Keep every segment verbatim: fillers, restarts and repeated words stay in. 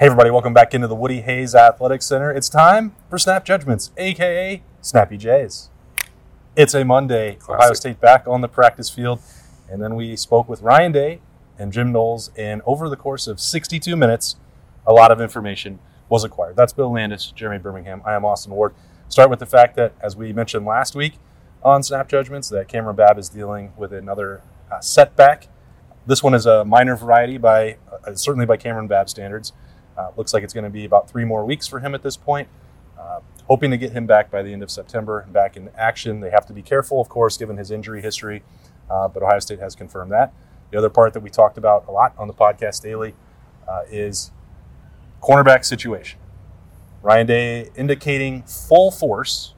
Hey everybody, welcome back into the Woody Hayes Athletic Center. It's time for Snap Judgments, a k a. Snappy Jays. It's a Monday. Classic. Ohio State back on the practice field. And then we spoke with Ryan Day and Jim Knowles, and over the course of sixty-two minutes, a lot of information was acquired. That's Bill Landis, Jeremy Birmingham. I am Austin Ward. Start with the fact that, as we mentioned last week on Snap Judgments, that Cameron Babb is dealing with another uh, setback. This one is a minor variety, by uh, certainly by Cameron Babb standards. Uh, looks like it's going to be about three more weeks for him at this point. Uh, hoping to get him back by the end of September and back in action. They have to be careful, of course, given his injury history, uh, but Ohio State has confirmed that. The other part that we talked about a lot on the podcast daily uh, is cornerback situation. Ryan Day indicating full force.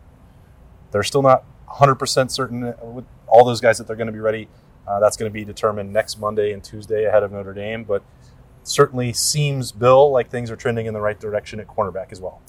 They're still not one hundred percent certain with all those guys that they're going to be ready. Uh, that's going to be determined next Monday and Tuesday ahead of Notre Dame, but certainly seems, Bill, like things are trending in the right direction at cornerback as well.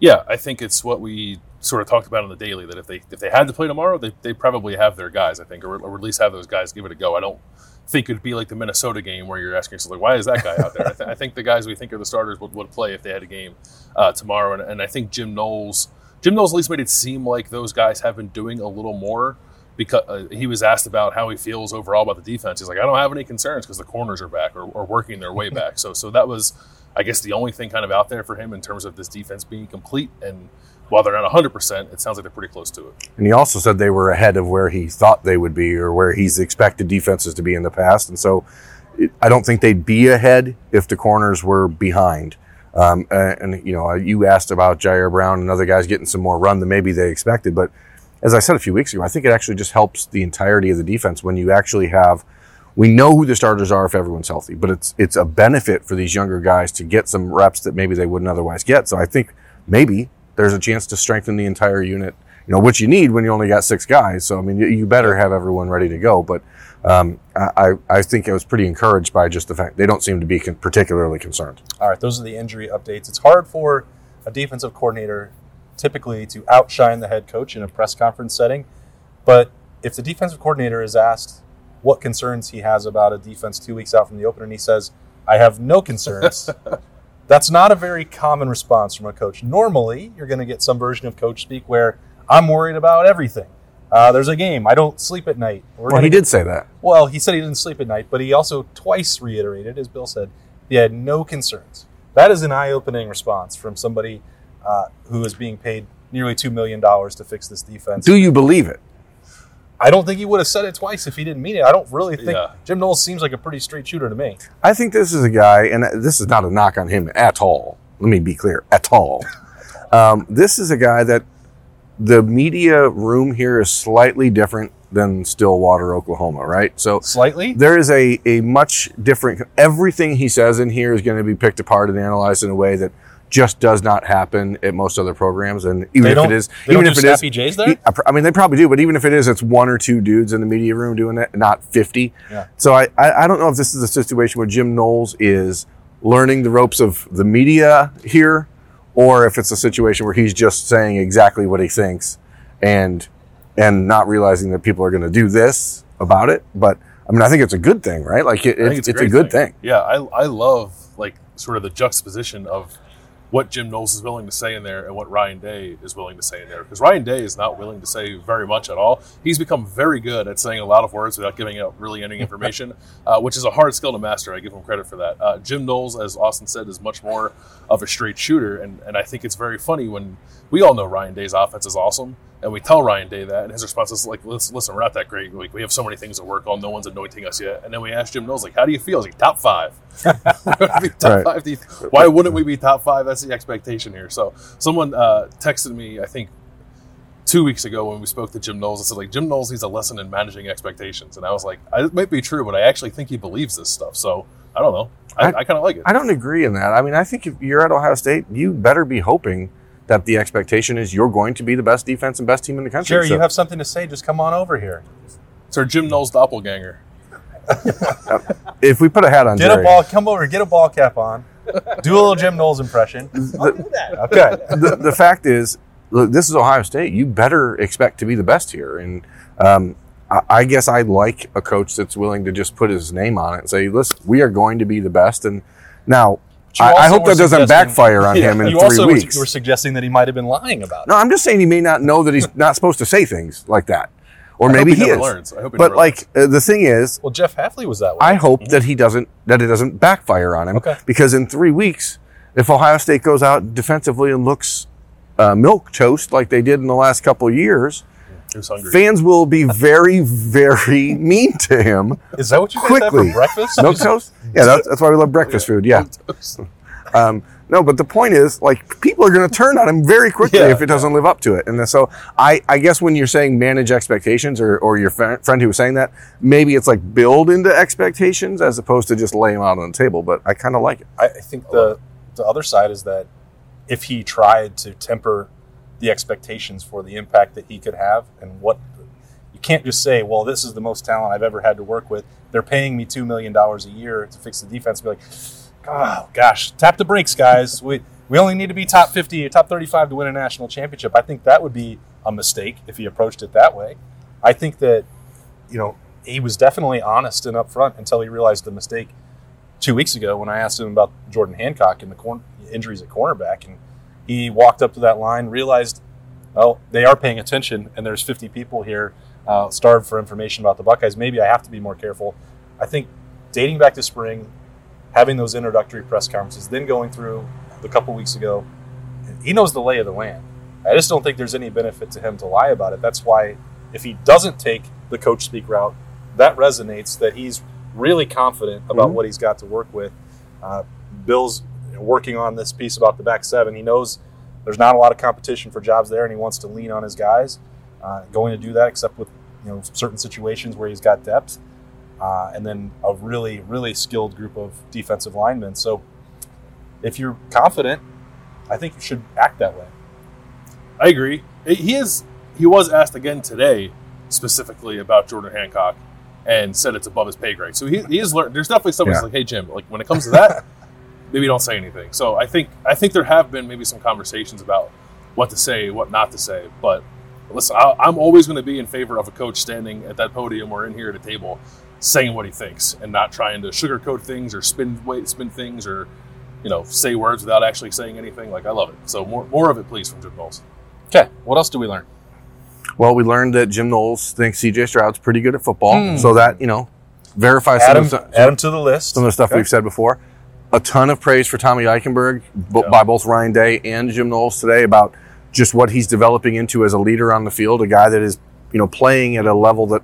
Yeah, I think it's what we sort of talked about on the daily, that if they if they had to play tomorrow, they they probably have their guys, I think, or, or at least have those guys give it a go. I don't think it'd be like the Minnesota game where you're asking yourself, like, why is that guy out there? I, th- I think the guys we think are the starters would, would play if they had a game uh, tomorrow. And, and I think Jim Knowles, Jim Knowles at least made it seem like those guys have been doing a little more. Because uh, he was asked about how he feels overall about the defense. He's like, I don't have any concerns because the corners are back or, or working their way back. So so that was, I guess, the only thing kind of out there for him in terms of this defense being complete. And while they're not one hundred percent, it sounds like they're pretty close to it. And he also said they were ahead of where he thought they would be or where he's expected defenses to be in the past. And so it, I don't think they'd be ahead if the corners were behind. Um, and, and, you know, you asked about Jair Brown and other guys getting some more run than maybe they expected, but as I said a few weeks ago, I think it actually just helps the entirety of the defense when you actually have, we know who the starters are if everyone's healthy, but it's it's a benefit for these younger guys to get some reps that maybe they wouldn't otherwise get. So I think maybe there's a chance to strengthen the entire unit, you know, which you need when you only got six guys. So, I mean, you better have everyone ready to go. But um, I, I think I was pretty encouraged by just the fact they don't seem to be con- particularly concerned. All right, those are the injury updates. It's hard for a defensive coordinator typically to outshine the head coach in a press conference setting. But if the defensive coordinator is asked what concerns he has about a defense two weeks out from the opener, and he says, I have no concerns, that's not a very common response from a coach. Normally, you're going to get some version of coach speak where I'm worried about everything. Uh, there's a game. I don't sleep at night. We're well, he did say that. Well, he said he didn't sleep at night, but he also twice reiterated, as Bill said, he had no concerns. That is an eye-opening response from somebody Uh, who is being paid nearly two million dollars to fix this defense. Do you believe it? I don't think he would have said it twice if he didn't mean it. I don't really think yeah. Jim Knowles seems like a pretty straight shooter to me. I think this is a guy, and this is not a knock on him at all. Let me be clear, at all. Um, this is a guy that the media room here is slightly different than Stillwater, Oklahoma, right? So slightly? There is a, a much different, everything he says in here is going to be picked apart and analyzed in a way that just does not happen at most other programs. And even if it is, even if it is, Snappy Jays there? I mean, they probably do, but even if it is, it's one or two dudes in the media room doing that, not fifty. Yeah. So I, I don't know if this is a situation where Jim Knowles is learning the ropes of the media here, or if it's a situation where he's just saying exactly what he thinks and, and not realizing that people are going to do this about it. But I mean, I think it's a good thing, right? Like it, it's, it's, a, it's a good thing. thing. Yeah. I, I love like sort of the juxtaposition of what Jim Knowles is willing to say in there and what Ryan Day is willing to say in there. Because Ryan Day is not willing to say very much at all. He's become very good at saying a lot of words without giving out really any information, uh, which is a hard skill to master. I give him credit for that. Uh, Jim Knowles, as Austin said, is much more of a straight shooter. And, and I think it's very funny when we all know Ryan Day's offense is awesome. And we tell Ryan Day that, and his response is like, listen, listen, we're not that great. Like, we have so many things to work on. No one's anointing us yet. And then we asked Jim Knowles, like, how do you feel? He's like, top five. top right. five do you, why wouldn't we be top five? That's the expectation here. So someone uh, texted me, I think, two weeks ago when we spoke to Jim Knowles and said, like, Jim Knowles needs a lesson in managing expectations. And I was like, it might be true, but I actually think he believes this stuff. So I don't know. I, I, I kind of like it. I don't agree in that. I mean, I think if you're at Ohio State, you better be hoping that the expectation is you're going to be the best defense and best team in the country. Sure, so you have something to say, just come on over here. It's our Jim Knowles doppelganger. If we put a hat on, get Jerry. a ball, come over, get a ball cap on, do a little Jim Knowles impression. The, I'll do that. Okay. the, the fact is, look, this is Ohio State. You better expect to be the best here. And um, I, I guess I like a coach that's willing to just put his name on it and say, listen, we are going to be the best. And now, I, I hope that doesn't backfire on yeah, him in you three also weeks. You were suggesting that he might have been lying about it. No, I'm just saying he may not know that he's not supposed to say things like that. Or I maybe hope he, he never is. Learns. I hope he but never like uh, the thing is, well, Jeff Hafley was that way. I hope mm-hmm. that he doesn't that it doesn't backfire on him okay. because in three weeks, if Ohio State goes out defensively and looks uh, milk toast like they did in the last couple of years, fans will be very, very mean to him. Is that what you quickly. Guys have for breakfast? Milk toast? Yeah, that's, that's why we love breakfast yeah. food. Yeah. Um, no, but the point is, like, people are going to turn on him very quickly yeah, if it doesn't yeah. live up to it. And so I, I guess when you're saying manage expectations or, or your f- friend who was saying that, maybe it's like build into expectations as opposed to just lay them out on the table. But I kind of like it. I think the, the other side is that if he tried to temper the expectations for the impact that he could have and what you can't just say, well, this is the most talent I've ever had to work with. They're paying me two million dollars a year to fix the defense. Be like, oh, gosh, tap the brakes, guys. We we only need to be top fifty or top thirty-five to win a national championship. I think that would be a mistake if he approached it that way. I think that, you know, he was definitely honest and upfront until he realized the mistake two weeks ago when I asked him about Jordan Hancock and the corner, injuries at cornerback. And he walked up to that line, realized, oh, they are paying attention, and there's fifty people here uh, starved for information about the Buckeyes. Maybe I have to be more careful. I think dating back to spring, having those introductory press conferences, then going through the couple weeks ago, he knows the lay of the land. I just don't think there's any benefit to him to lie about it. That's why if he doesn't take the coach speak route, that resonates that he's really confident about mm-hmm. what he's got to work with. Uh, Bill's working on this piece about the back seven. He knows there's not a lot of competition for jobs there, and he wants to lean on his guys. Uh, going to do that, except with you know certain situations where he's got depth, uh, and then a really, really skilled group of defensive linemen. So if you're confident, I think you should act that way. I agree. He is. He was asked again today specifically about Jordan Hancock and said it's above his pay grade. So he, he is learned. There's definitely someone yeah. who's like, hey, Jim, like when it comes to that, maybe don't say anything. So I think I think there have been maybe some conversations about what to say, what not to say. But listen, I'll, I'm always going to be in favor of a coach standing at that podium or in here at a table saying what he thinks and not trying to sugarcoat things or spin spin things or you know say words without actually saying anything. Like I love it. So more more of it, please, from Jim Knowles. Okay, what else do we learn? Well, we learned that Jim Knowles thinks C J Stroud's pretty good at football, mm. so that you know verifies add some him, of the, add him to the list. Some of the stuff okay. we've said before. A ton of praise for Tommy Eichenberg b- yeah. by both Ryan Day and Jim Knowles today about just what he's developing into as a leader on the field, a guy that is, you know, playing at a level that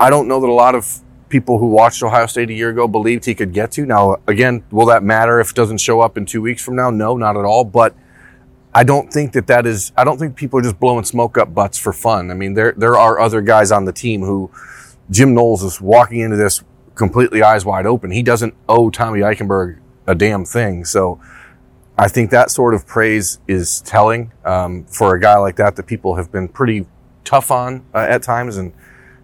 I don't know that a lot of people who watched Ohio State a year ago believed he could get to. Now, again, will that matter if it doesn't show up in two weeks from now? No, not at all. But I don't think that that is – I don't think people are just blowing smoke up butts for fun. I mean, there there are other guys on the team who Jim Knowles is walking into this completely eyes wide open. He doesn't owe Tommy Eichenberg a damn thing. So I think that sort of praise is telling um, for a guy like that that people have been pretty tough on uh, at times, and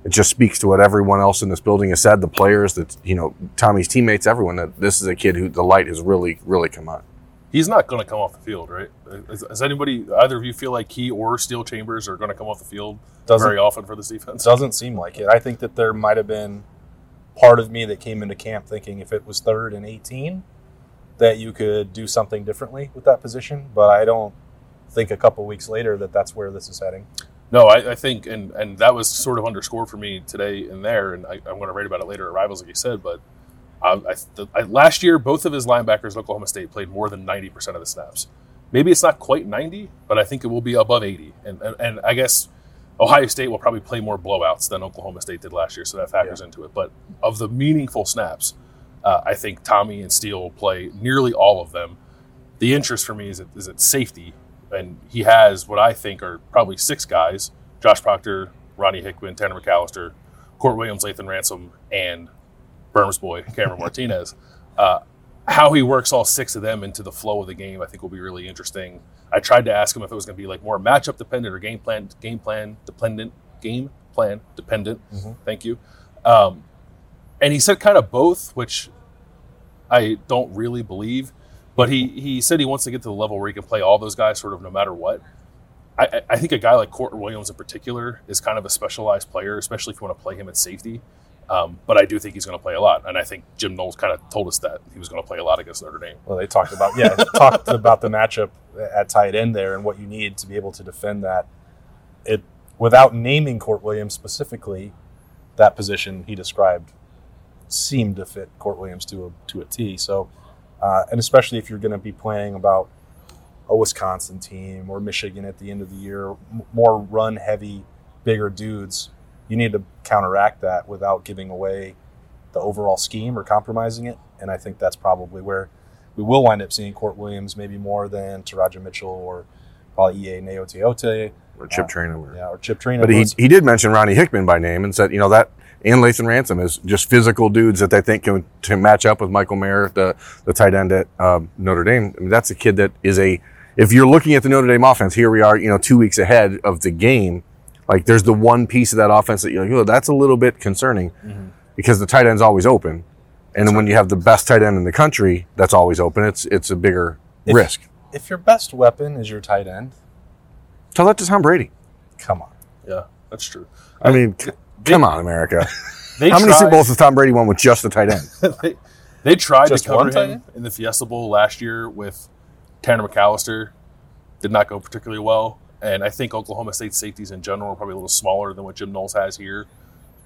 it just speaks to what everyone else in this building has said, the players, that you know, Tommy's teammates, everyone, that this is a kid who the light has really, really come on. He's not going to come off the field, right? Is, is anybody, either of you feel like he or Steele Chambers are going to come off the field doesn't, very often for this defense? Doesn't seem like it. I think that there might have been part of me that came into camp thinking if it was third and eighteen, that you could do something differently with that position, but I don't think a couple weeks later that that's where this is heading. No, I, I think, and, and that was sort of underscored for me today and there, and I, I'm going to write about it later at Rivals, like you said, but I, I, the, I, last year, both of his linebackers at Oklahoma State played more than ninety percent of the snaps. Maybe it's not quite ninety, but I think it will be above eighty, and, and, and I guess Ohio State will probably play more blowouts than Oklahoma State did last year, so that factors yeah. into it, but of the meaningful snaps, Uh, I think Tommy and Steele will play nearly all of them. The interest for me is at, is at safety, and he has what I think are probably six guys, Josh Proctor, Ronnie Hickman, Tanner McAllister, Court Williams, Lathan Ransom, and Burm's boy, Cameron Martinez. Uh, how he works all six of them into the flow of the game I think will be really interesting. I tried to ask him if it was going to be like more matchup-dependent or game plan game plan dependent, game plan dependent. Mm-hmm. Thank you. Um And he said kind of both, which I don't really believe. But he, he said he wants to get to the level where he can play all those guys sort of no matter what. I, I think a guy like Court Williams in particular is kind of a specialized player, especially if you want to play him at safety. Um, but I do think he's going to play a lot, and I think Jim Knowles kind of told us that he was going to play a lot against Notre Dame. Well, they talked about yeah, talked about the matchup at tight end there and what you need to be able to defend that. It without naming Court Williams specifically, that position he described seemed to fit Court Williams to a to a T. So, uh, and especially if you're going to be playing about a Wisconsin team or Michigan at the end of the year, more run heavy, bigger dudes. You need to counteract that without giving away the overall scheme or compromising it. And I think that's probably where we will wind up seeing Court Williams maybe more than Taraja Mitchell or probably E A Neoteote. Or Chip uh, Traynor. Yeah, or Chip Traynor. But he, he did mention Ronnie Hickman by name and said, you know, that and Lathan Ransom is just physical dudes that they think can to match up with Michael Mayer, the, the tight end at um, Notre Dame. I mean, that's a kid that is a, if you're looking at the Notre Dame offense, here we are, you know, two weeks ahead of the game. Like, there's the one piece of that offense that you're like, oh, that's a little bit concerning mm-hmm. because the tight end's always open. And then when you have the best tight end in the country that's always open, it's it's a bigger if, risk. If your best weapon is your tight end. Tell that to Tom Brady. Come on. Yeah, that's true. I, I mean, they, come on, America. How tried, many Super Bowls has Tom Brady won with just the tight end? they, they tried just to cover him end? in the Fiesta Bowl last year with Tanner McAllister. Did not go particularly well. And I think Oklahoma State safeties in general are probably a little smaller than what Jim Knowles has here.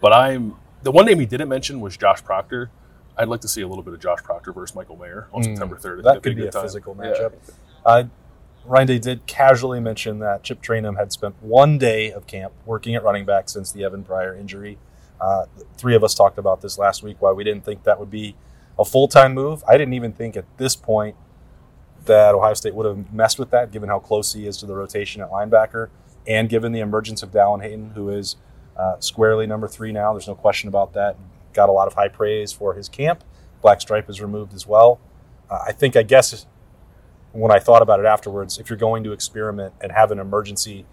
But I'm the one name he didn't mention was Josh Proctor. I'd like to see a little bit of Josh Proctor versus Michael Mayer on mm, September third. That could be a time. physical matchup. Yeah. Uh, Ryan Day did casually mention that Chip Traynor had spent one day of camp working at running back since the Evan Pryor injury. Uh, three of us talked about this last week, why we didn't think that would be a full-time move. I didn't even think at this point that Ohio State would have messed with that, given how close he is to the rotation at linebacker, and given the emergence of Dallin Hayden, who is uh, squarely number three now. There's no question about that. Got a lot of high praise for his camp. Black Stripe is removed as well. Uh, I think, I guess, when I thought about it afterwards, if you're going to experiment and have an emergency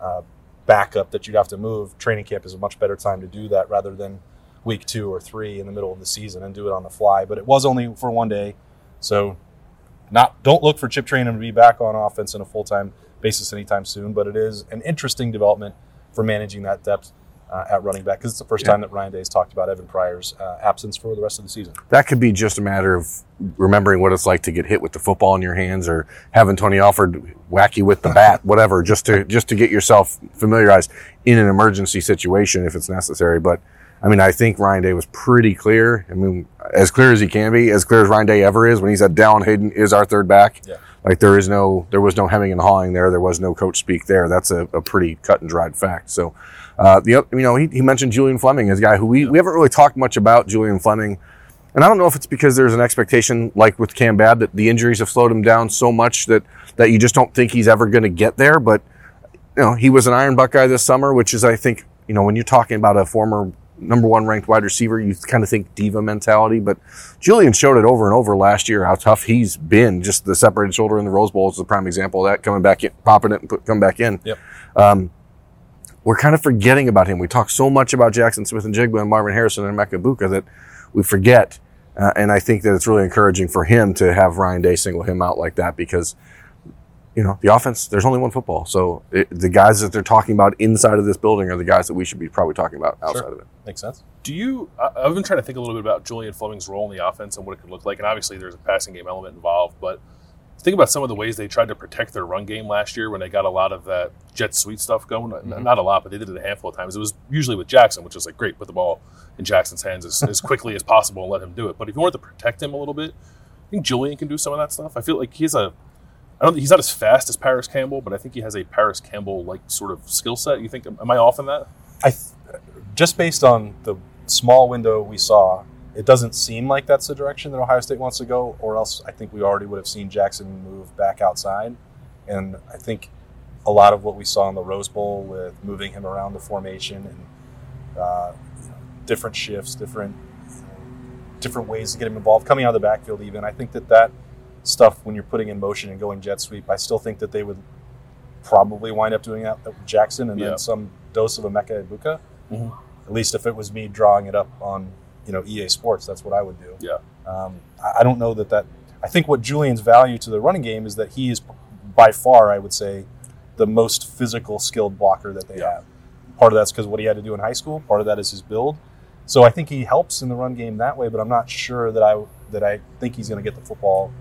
uh, backup that you'd have to move, training camp is a much better time to do that rather than week two or three in the middle of the season and do it on the fly. But it was only for one day, so... Not don't look for Chip Traynor to be back on offense on a full-time basis anytime soon, but it is an interesting development for managing that depth uh, at running back because it's the first yeah. time that Ryan Day has talked about Evan Pryor's uh, absence for the rest of the season. That could be just a matter of remembering what it's like to get hit with the football in your hands or having Tony Alford whack you with the bat, whatever, just to just to get yourself familiarized in an emergency situation if it's necessary. But, I mean, I think Ryan Day was pretty clear. I mean, as clear as he can be, as clear as Ryan Day ever is when he said Dallin Hayden is our third back. Yeah. Like there is no, there was no hemming and hawing there. There was no coach speak there. That's a, a pretty cut and dried fact. So, uh, the, you know, he, he mentioned Julian Fleming as a guy who we, yeah. we haven't really talked much about Julian Fleming. And I don't know if it's because there's an expectation, like with Cam Babb, that the injuries have slowed him down so much that, that you just don't think he's ever going to get there. But, you know, he was an Iron Buckeye this summer, which is, I think, you know, when you're talking about a former number one ranked wide receiver, you kind of think diva mentality, but Julian showed it over and over last year how tough he's been. Just the separated shoulder in the Rose Bowl is the prime example of that, coming back in, popping it and put, coming back in. Yep. Um, we're kind of forgetting about him. We talk so much about Jackson Smith and Jigba and Marvin Harrison and Emeka Egbuka that we forget. Uh, and I think that it's really encouraging for him to have Ryan Day single him out like that because, you know, the offense, there's only one football. So it, the guys that they're talking about inside of this building are the guys that we should be probably talking about outside sure. of it. Makes sense. Do you, I've been trying to think a little bit about Julian Fleming's role in the offense and what it could look like. And obviously there's a passing game element involved, but think about some of the ways they tried to protect their run game last year when they got a lot of that jet sweep stuff going. Mm-hmm. Not a lot, but they did it a handful of times. It was usually with Jackson, which was like, great, put the ball in Jackson's hands as, as quickly as possible and let him do it. But if you wanted to protect him a little bit, I think Julian can do some of that stuff. I feel like he's a, I don't. He's not as fast as Paris Campbell, but I think he has a Paris Campbell like sort of skill set. You think? Am I off in that? I th- just based on the small window we saw, it doesn't seem like that's the direction that Ohio State wants to go. Or else, I think we already would have seen Jackson move back outside. And I think a lot of what we saw in the Rose Bowl with moving him around the formation and uh, you know, different shifts, different you know, different ways to get him involved, coming out of the backfield. Even I think that that. Stuff when you're putting in motion and going jet sweep, I still think that they would probably wind up doing that with Jackson and yeah. then some dose of Emeka Egbuka. Mm-hmm. At least if it was me drawing it up on you know E A Sports, that's what I would do. Yeah, um, I don't know that that. I think what Julian's value to the running game is that he is by far, I would say, the most physical, skilled blocker that they yeah. have. Part of that's because what he had to do in high school. Part of that is his build. So I think he helps in the run game that way, but I'm not sure that I that I think he's going to get the football,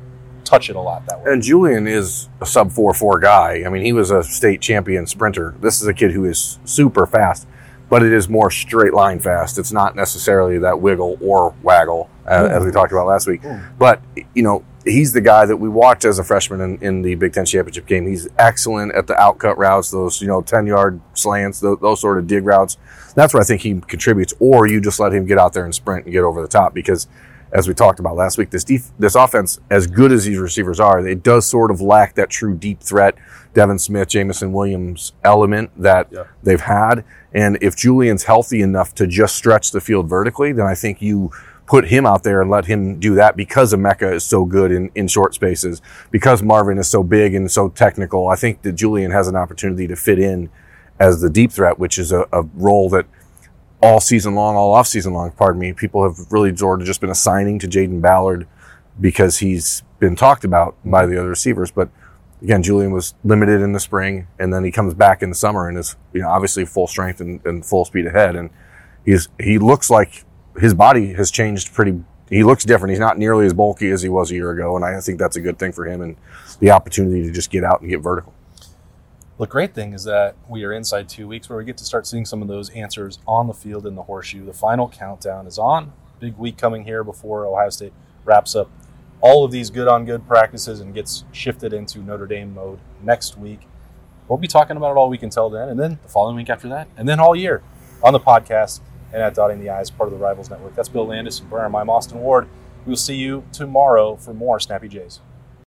touch it a lot that way. And Julian is a sub four four guy. I mean, he was a state champion sprinter. This is a kid who is super fast, but it is more straight line fast. It's not necessarily that wiggle or waggle, uh, as we talked about last week. Ooh. But, you know, he's the guy that we watched as a freshman in, in the Big Ten Championship game. He's excellent at the outcut routes, those, you know, ten-yard slants, those, those sort of dig routes. That's where I think he contributes, or you just let him get out there and sprint and get over the top because, as we talked about last week, this def- this offense, as good as these receivers are, it does sort of lack that true deep threat, Devin Smith, Jamison Williams element that yeah. they've had. And if Julian's healthy enough to just stretch the field vertically, then I think you put him out there and let him do that because Emeka is so good in, in short spaces, because Marvin is so big and so technical. I think that Julian has an opportunity to fit in as the deep threat, which is a, a role that all season long, all off season long, pardon me, people have really sort of just been assigning to Jaden Ballard because he's been talked about by the other receivers. But again, Julian was limited in the spring, and then he comes back in the summer and is, you know, obviously full strength and, and full speed ahead. And he's he looks like his body has changed pretty. He looks different. He's not nearly as bulky as he was a year ago, and I think that's a good thing for him and the opportunity to just get out and get vertical. The great thing is that we are inside two weeks where we get to start seeing some of those answers on the field in the horseshoe. The final countdown is on. Big week coming here before Ohio State wraps up all of these good-on-good practices and gets shifted into Notre Dame mode next week. We'll be talking about it all week until then, and then the following week after that, and then all year on the podcast and at Dotting the I's, part of the Rivals Network. That's Bill Landis and Burnham. I'm Austin Ward. We'll see you tomorrow for more Snappy Jays.